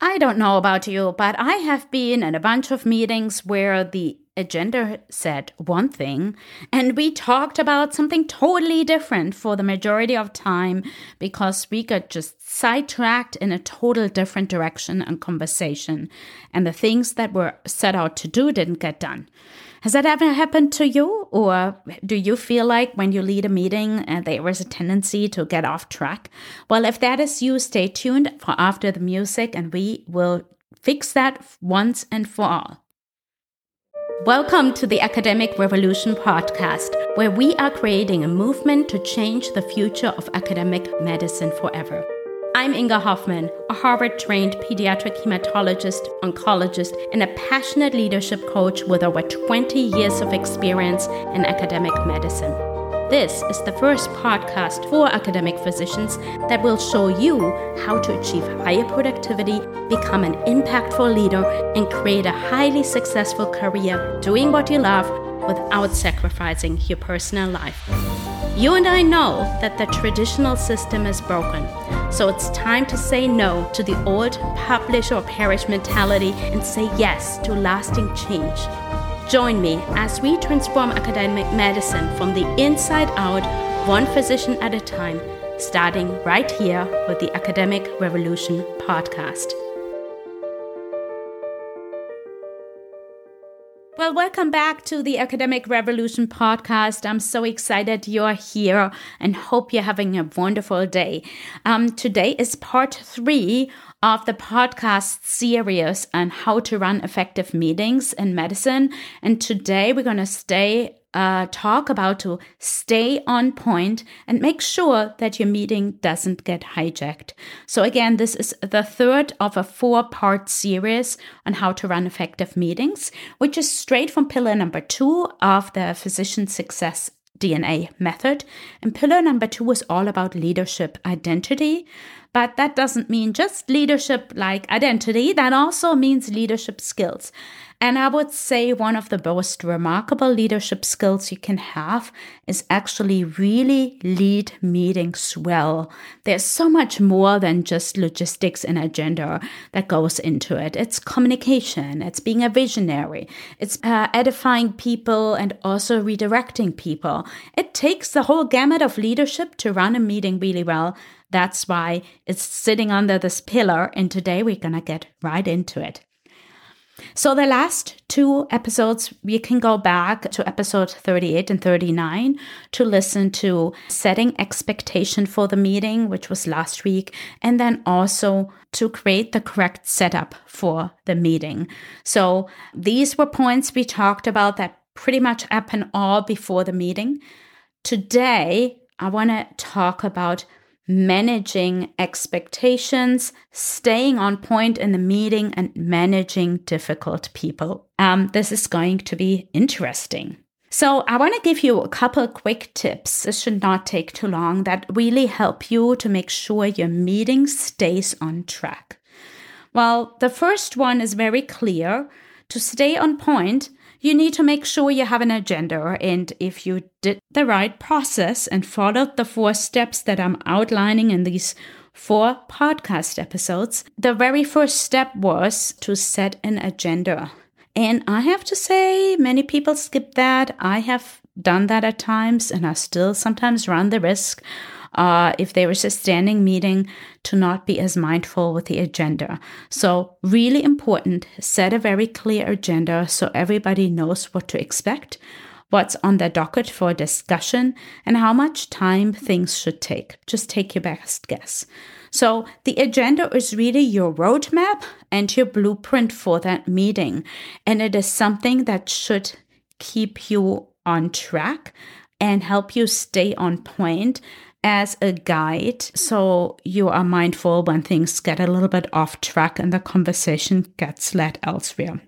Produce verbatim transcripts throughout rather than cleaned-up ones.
I don't know about you, but I have been in a bunch of meetings where the agenda said one thing, and we talked about something totally different for the majority of time because we got just sidetracked in a total different direction and conversation, and the things that were set out to do didn't get done. Has that ever happened to you? Or do you feel like when you lead a meeting, uh, there is a tendency to get off track? Well, if that is you, stay tuned for after the music, and we will fix that once and for all. Welcome to the Academic Revolution Podcast, where we are creating a movement to change the future of academic medicine forever. I'm Inga Hofmann, a Harvard-trained pediatric hematologist, oncologist, and a passionate leadership coach with over twenty years of experience in academic medicine. This is the first podcast for academic physicians that will show you how to achieve higher productivity, become an impactful leader, and create a highly successful career doing what you love without sacrificing your personal life. You and I know that the traditional system is broken, so it's time to say no to the old publish or perish mentality and say yes to lasting change. Join me as we transform academic medicine from the inside out, one physician at a time, starting right here with the Academic Revolution Podcast. Well, welcome back to the Academic Revolution Podcast. I'm so excited you're here and hope you're having a wonderful day. Um, today is part three of the podcast series on how to run effective meetings in medicine. And today we're going to stay uh, talk about to stay on point and make sure that your meeting doesn't get hijacked. So again, this is the third of a four-part series on how to run effective meetings, which is straight from pillar number two of the Physician Success D N A Method. And pillar number two is all about leadership identity. But that doesn't mean just leadership like identity. That also means leadership skills. And I would say one of the most remarkable leadership skills you can have is actually really lead meetings well. There's so much more than just logistics and agenda that goes into it. It's communication. It's being a visionary. It's uh, edifying people and also redirecting people. It takes the whole gamut of leadership to run a meeting really well. That's why it's sitting under this pillar, and today we're going to get right into it. So the last two episodes, you can go back to episode thirty-eight and thirty-nine to listen to setting expectation for the meeting, which was last week, and then also to create the correct setup for the meeting. So these were points we talked about that pretty much happen all before the meeting. Today, I want to talk about managing expectations, staying on point in the meeting, and managing difficult people. Um, this is going to be interesting. So I want to give you a couple of quick tips. This should not take too long. That really help you to make sure your meeting stays on track. Well, the first one is very clear. To stay on point, you need to make sure you have an agenda, and if you did the right process and followed the four steps that I'm outlining in these four podcast episodes, the very first step was to set an agenda. And I have to say, many people skip that. I have done that at times, and I still sometimes run the risk Uh, if there is a standing meeting, to not be as mindful with the agenda. So really important, set a very clear agenda so everybody knows what to expect, what's on the docket for discussion, and how much time things should take. Just take your best guess. So the agenda is really your roadmap and your blueprint for that meeting. And it is something that should keep you on track and help you stay on point as a guide, so you are mindful when things get a little bit off track and the conversation gets led elsewhere.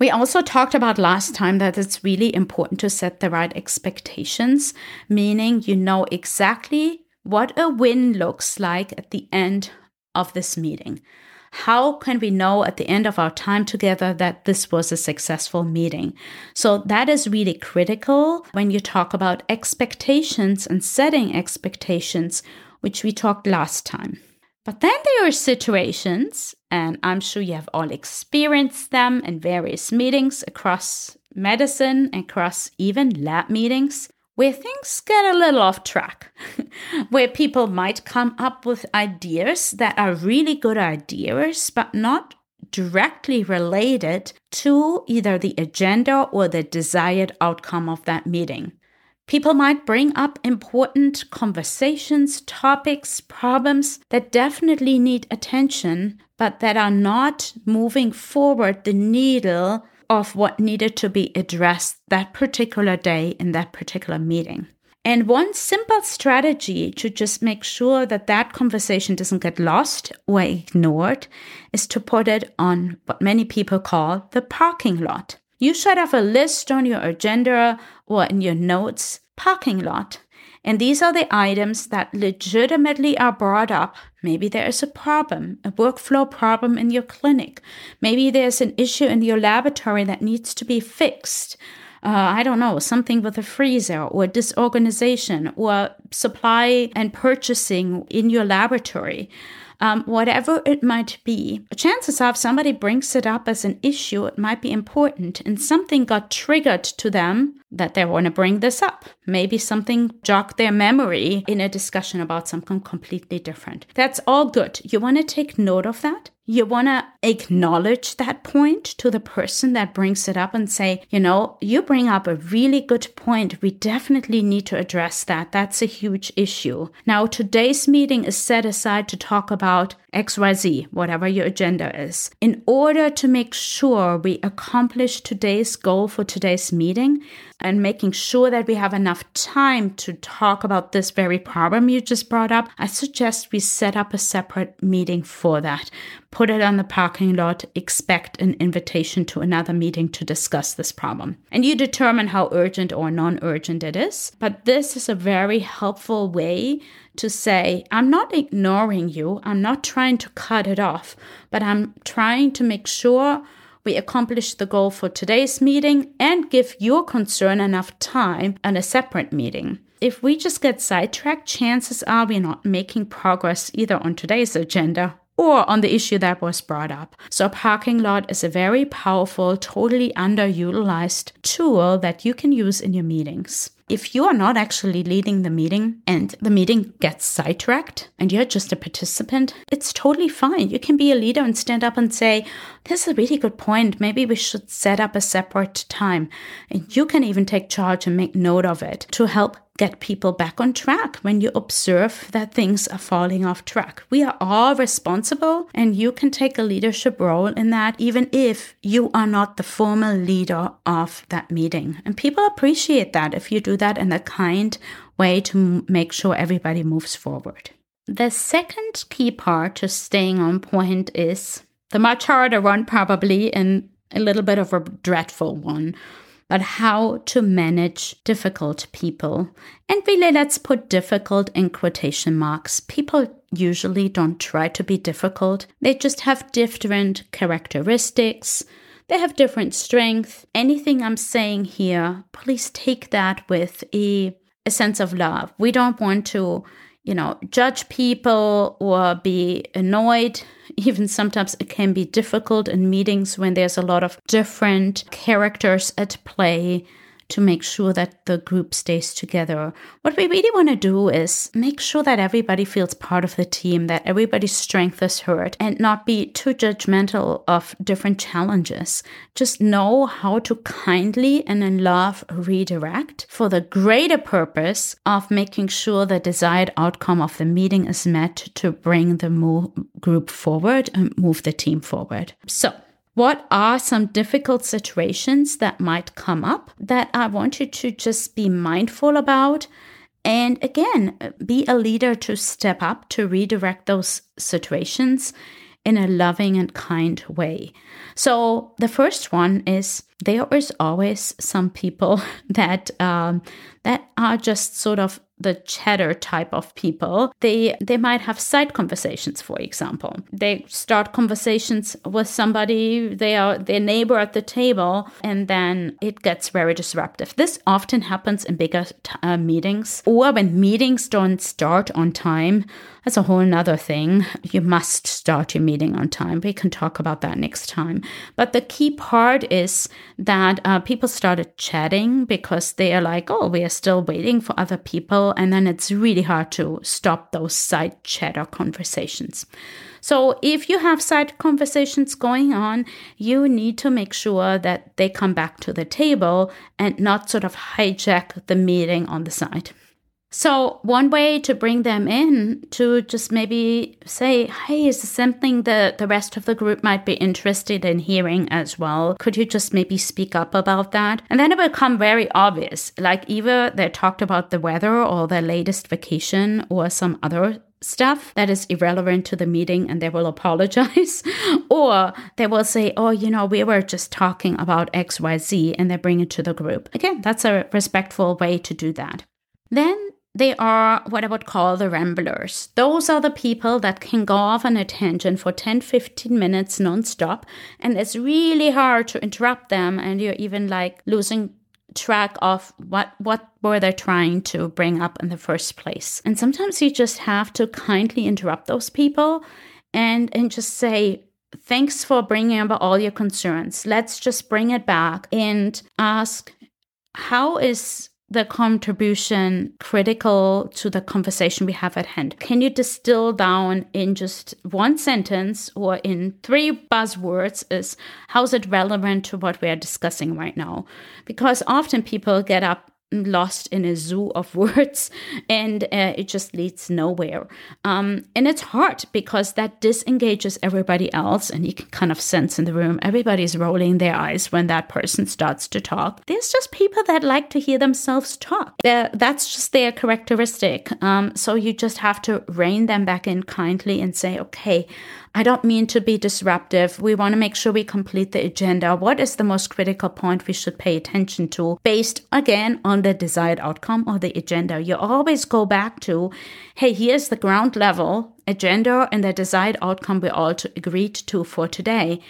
We also talked about last time that it's really important to set the right expectations, meaning you know exactly what a win looks like at the end of this meeting. How can we know at the end of our time together that this was a successful meeting? So that is really critical when you talk about expectations and setting expectations, which we talked last time. But then there are situations, and I'm sure you have all experienced them in various meetings across medicine, across even lab meetings, where things get a little off track, where people might come up with ideas that are really good ideas, but not directly related to either the agenda or the desired outcome of that meeting. People might bring up important conversations, topics, problems that definitely need attention, but that are not moving forward the needle of what needed to be addressed that particular day in that particular meeting. And one simple strategy to just make sure that that conversation doesn't get lost or ignored is to put it on what many people call the parking lot. You should have a list on your agenda or in your notes, parking lot. And these are the items that legitimately are brought up. Maybe there is a problem, a workflow problem in your clinic. Maybe there's an issue in your laboratory that needs to be fixed. Uh, I don't know, something with a freezer or disorganization or supply and purchasing in your laboratory. Um, whatever it might be, chances are if somebody brings it up as an issue, it might be important and something got triggered to them that they want to bring this up. Maybe something jogged their memory in a discussion about something completely different. That's all good. You want to take note of that. You want to acknowledge that point to the person that brings it up and say, you know, you bring up a really good point. We definitely need to address that. That's a huge issue. Now, today's meeting is set aside to talk about X Y Z, whatever your agenda is. In order to make sure we accomplish today's goal for today's meeting and making sure that we have enough time to talk about this very problem you just brought up, I suggest we set up a separate meeting for that. Put it on the parking lot, expect an invitation to another meeting to discuss this problem. And you determine how urgent or non-urgent it is. But this is a very helpful way to say, I'm not ignoring you. I'm not trying to cut it off, but I'm trying to make sure we accomplish the goal for today's meeting and give your concern enough time on a separate meeting. If we just get sidetracked, chances are we're not making progress either on today's agenda or on the issue that was brought up. So parking lot is a very powerful, totally underutilized tool that you can use in your meetings. If you are not actually leading the meeting and the meeting gets sidetracked and you're just a participant, it's totally fine. You can be a leader and stand up and say, this is a really good point. Maybe we should set up a separate time. And you can even take charge and make note of it to help get people back on track when you observe that things are falling off track. We are all responsible and you can take a leadership role in that even if you are not the formal leader of that meeting. And people appreciate that if you do that in a kind way to make sure everybody moves forward. The second key part to staying on point is the much harder one probably and a little bit of a dreadful one. But how to manage difficult people. And really, let's put difficult in quotation marks. People usually don't try to be difficult. They just have different characteristics. They have different strengths. Anything I'm saying here, please take that with a, a sense of love. We don't want to, you know, judge people or be annoyed. Even sometimes it can be difficult in meetings when there's a lot of different characters at play to make sure that the group stays together. What we really want to do is make sure that everybody feels part of the team, that everybody's strength is heard, and not be too judgmental of different challenges. Just know how to kindly and in love redirect for the greater purpose of making sure the desired outcome of the meeting is met to bring the mo- group forward and move the team forward. So, what are some difficult situations that might come up that I want you to just be mindful about? And again, be a leader to step up, to redirect those situations in a loving and kind way. So the first one is there is always some people that um, that are just sort of the chatter type of people, they they might have side conversations, for example. They start conversations with somebody, they are their neighbor at the table, and then it gets very disruptive. This often happens in bigger t- uh, meetings, or when meetings don't start on time. That's a whole nother thing. You must start your meeting on time. We can talk about that next time. But the key part is that uh, people started chatting because they are like, oh, we are still waiting for other people. And then it's really hard to stop those side chatter conversations. So if you have side conversations going on, you need to make sure that they come back to the table and not sort of hijack the meeting on the side. So one way to bring them in, to just maybe say, hey, is this something that the rest of the group might be interested in hearing as well? Could you just maybe speak up about that? And then it will become very obvious, like either they talked about the weather or their latest vacation or some other stuff that is irrelevant to the meeting, and they will apologize or they will say, oh, you know, we were just talking about X Y Z, and they bring it to the group. Again, that's a respectful way to do that. Then they are what I would call the ramblers. Those are the people that can go off on a tangent for ten, fifteen minutes nonstop, and it's really hard to interrupt them, and you're even like losing track of what what were they trying to bring up in the first place. And sometimes you just have to kindly interrupt those people and, and just say, thanks for bringing up all your concerns. Let's just bring it back and ask, how is the contribution critical to the conversation we have at hand? Can you distill down in just one sentence or in three buzzwords is how is it relevant to what we are discussing right now? Because often people get up lost in a zoo of words, and uh, it just leads nowhere. Um, and it's hard because that disengages everybody else, and you can kind of sense in the room, everybody's rolling their eyes when that person starts to talk. There's just people that like to hear themselves talk. They're, that's just their characteristic. Um, so you just have to rein them back in kindly and say, okay, I don't mean to be disruptive. We want to make sure we complete the agenda. What is the most critical point we should pay attention to based, again, on the desired outcome or the agenda? You always go back to, hey, here's the ground level agenda and the desired outcome we all agreed to for today.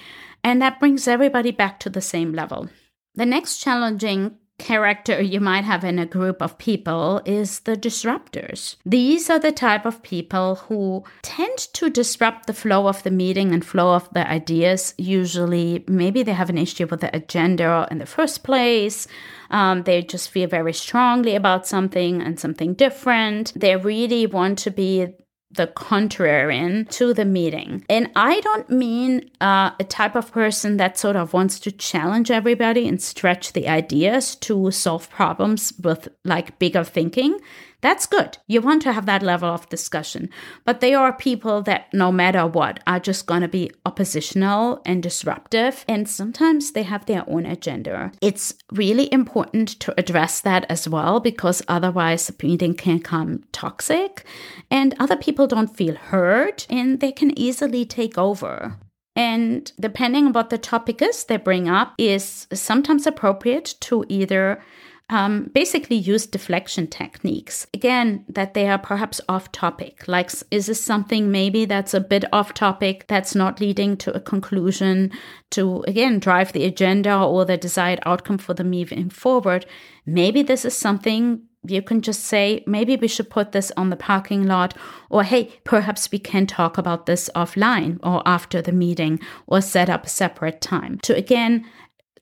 And that brings everybody back to the same level. The next challenging character you might have in a group of people is the disruptors. These are the type of people who tend to disrupt the flow of the meeting and flow of the ideas. Usually, maybe they have an issue with the agenda in the first place. Um, they just feel very strongly about something and something different. They really want to be the contrarian to the meeting. And I don't mean uh, a type of person that sort of wants to challenge everybody and stretch the ideas to solve problems with like bigger thinking. That's good. You want to have that level of discussion. But they are people that no matter what are just going to be oppositional and disruptive. And sometimes they have their own agenda. It's really important to address that as well, because otherwise the meeting can become toxic and other people don't feel heard and they can easily take over. And depending on what the topic is they bring up is sometimes appropriate to either Um, basically use deflection techniques. Again, that they are perhaps off topic. Like, is this something maybe that's a bit off topic that's not leading to a conclusion to, again, drive the agenda or the desired outcome for the moving forward? Maybe this is something you can just say, maybe we should put this on the parking lot, or hey, perhaps we can talk about this offline or after the meeting or set up a separate time to, again,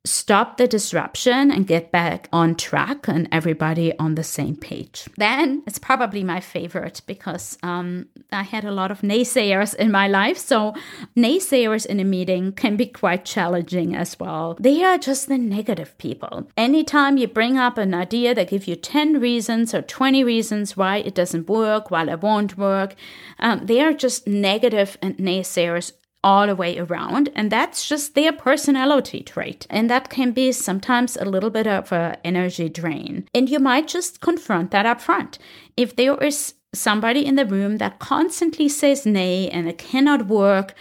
stop the disruption and get back on track and everybody on the same page. Then it's probably my favorite because um, I had a lot of naysayers in my life. So naysayers in a meeting can be quite challenging as well. They are just the negative people. Anytime you bring up an idea, they give you ten reasons or twenty reasons why it doesn't work, why it won't work. Um, they are just negative and naysayers all the way around, and that's just their personality trait, and that can be sometimes a little bit of an energy drain, and you might just confront that up front. If there is somebody in the room that constantly says nay and it cannot work,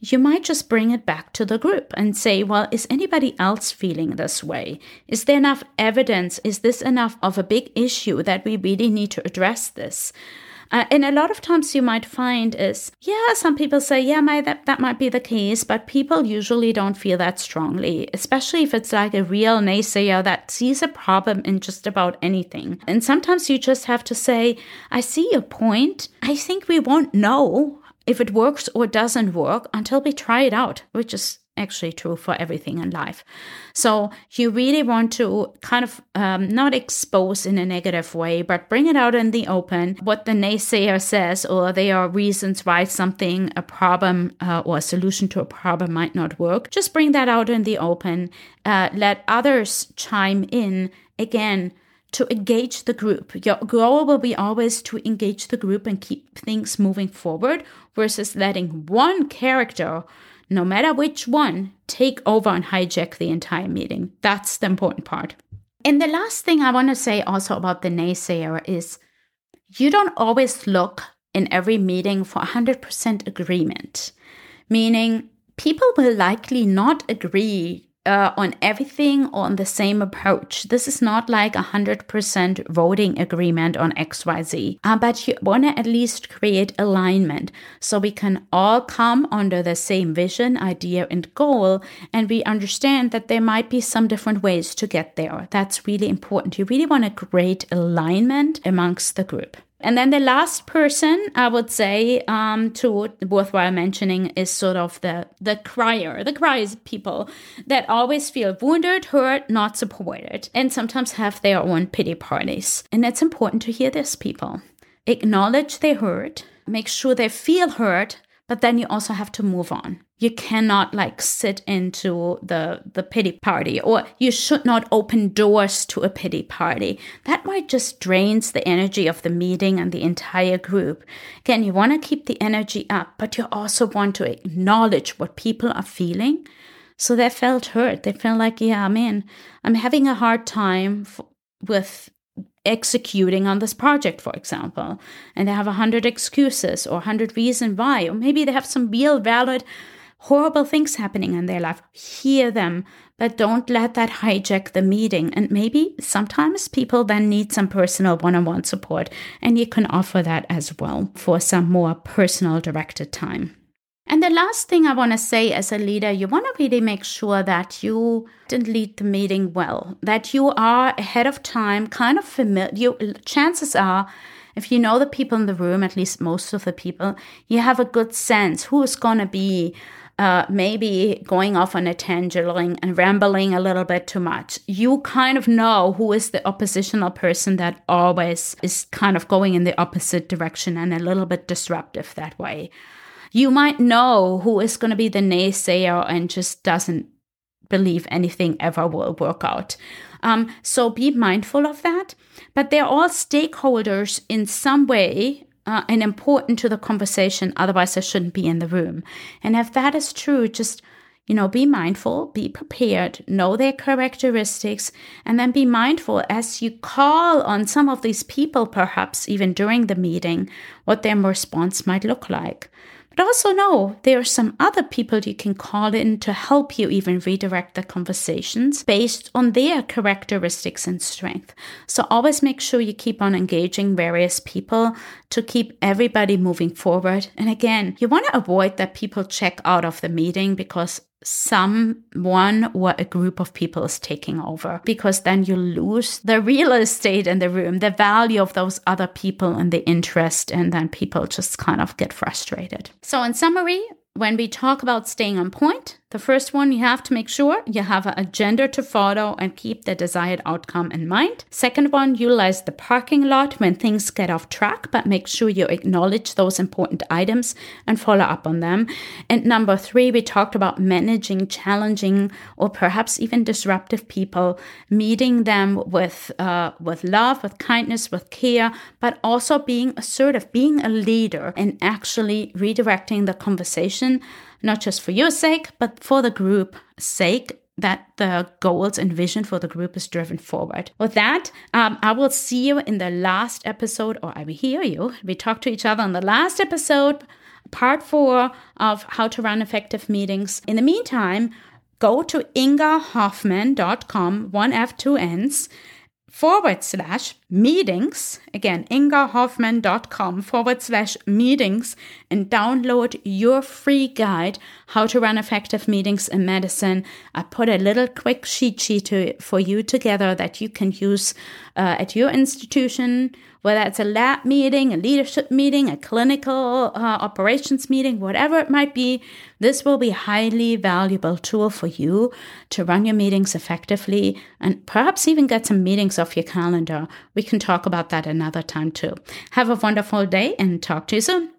you might just bring it back to the group and say, well, is anybody else feeling this way? Is there enough evidence? Is this enough of a big issue that we really need to address this? Uh, and a lot of times you might find is, yeah, some people say, yeah, my, that, that might be the case, but people usually don't feel that strongly, especially if it's like a real naysayer that sees a problem in just about anything. And sometimes you just have to say, I see your point. I think we won't know if it works or doesn't work until we try it out, which is actually true for everything in life. So you really want to kind of um, not expose in a negative way, but bring it out in the open, what the naysayer says, or there are reasons why something, a problem uh, or a solution to a problem might not work. Just bring that out in the open. Uh, let others chime in again to engage the group. Your goal will be always to engage the group and keep things moving forward versus letting one character, no matter which one, take over and hijack the entire meeting. That's the important part. And the last thing I want to say also about the naysayer is you don't always look in every meeting for one hundred percent agreement, meaning people will likely not agree Uh, on everything or on the same approach. This is not like a one hundred percent voting agreement on X Y Z, uh, but you want to at least create alignment so we can all come under the same vision, idea, and goal, and we understand that there might be some different ways to get there. That's really important. You really want to create alignment amongst the group. And then the last person I would say um, to worthwhile mentioning is sort of the, the crier. The crier is people that always feel wounded, hurt, not supported, and sometimes have their own pity parties. And it's important to hear these people. Acknowledge they hurt. Make sure they feel hurt, but then you also have to move on. You cannot like sit into the, the pity party, or you should not open doors to a pity party. That might just drains the energy of the meeting and the entire group. Again, you want to keep the energy up, but you also want to acknowledge what people are feeling. So they felt hurt. They feel like, yeah, man, I'm having a hard time f- with executing on this project, for example. And they have a hundred excuses or a hundred reasons why, or maybe they have some real valid horrible things happening in their life. Hear them, but don't let that hijack the meeting. And maybe sometimes people then need some personal one-on-one support, and you can offer that as well for some more personal directed time. And the last thing I want to say as a leader, you want to really make sure that you didn't lead the meeting well, that you are ahead of time, kind of familiar. You, chances are, if you know the people in the room, at least most of the people, you have a good sense who is going to be Uh, maybe going off on a tangent and rambling a little bit too much. You kind of know who is the oppositional person that always is kind of going in the opposite direction and a little bit disruptive that way. You might know who is going to be the naysayer and just doesn't believe anything ever will work out. Um, so be mindful of that. But they're all stakeholders in some way, Uh, and important to the conversation, otherwise I shouldn't be in the room. And if that is true, just, you know, be mindful, be prepared, know their characteristics, and then be mindful as you call on some of these people, perhaps even during the meeting, what their response might look like. But also know there are some other people you can call in to help you even redirect the conversations based on their characteristics and strength. So always make sure you keep on engaging various people to keep everybody moving forward. And again, you want to avoid that people check out of the meeting because someone or a group of people is taking over, because then you lose the real estate in the room, the value of those other people and the interest, and then people just kind of get frustrated. So in summary, when we talk about staying on point, the first one, you have to make sure you have an agenda to follow and keep the desired outcome in mind. Second one, utilize the parking lot when things get off track, but make sure you acknowledge those important items and follow up on them. And number three, we talked about managing challenging or perhaps even disruptive people, meeting them with, uh, with love, with kindness, with care, but also being assertive, being a leader and actually redirecting the conversation, not just for your sake, but for the group's sake, that the goals and vision for the group is driven forward. With that, um, I will see you in the last episode, or I will hear you. We talk to each other in the last episode part four of how to run effective meetings. In the meantime, go to inga hofmann dot com, one F, two N's, forward slash meetings, again, ingahofmann.com forward slash meetings, and download your free guide, How to Run Effective Meetings in Medicine. I put a little quick cheat sheet to, for you together that you can use uh, at your institution, whether it's a lab meeting, a leadership meeting, a clinical uh, operations meeting, whatever it might be. This will be a highly valuable tool for you to run your meetings effectively and perhaps even get some meetings off your calendar. We can talk about that another time too. Have a wonderful day and talk to you soon.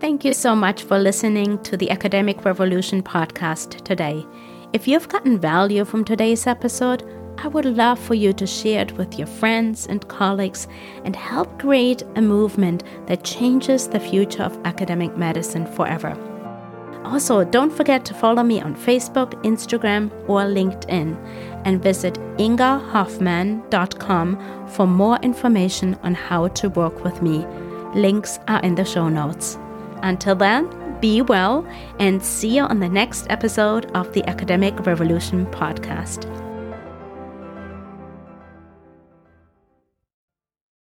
Thank you so much for listening to the Academic Revolution podcast today. If you've gotten value from today's episode, I would love for you to share it with your friends and colleagues and help create a movement that changes the future of academic medicine forever. Also, don't forget to follow me on Facebook, Instagram, or LinkedIn, and visit inga hofmann dot com for more information on how to work with me. Links are in the show notes. Until then, be well and see you on the next episode of the Academic Revolution podcast.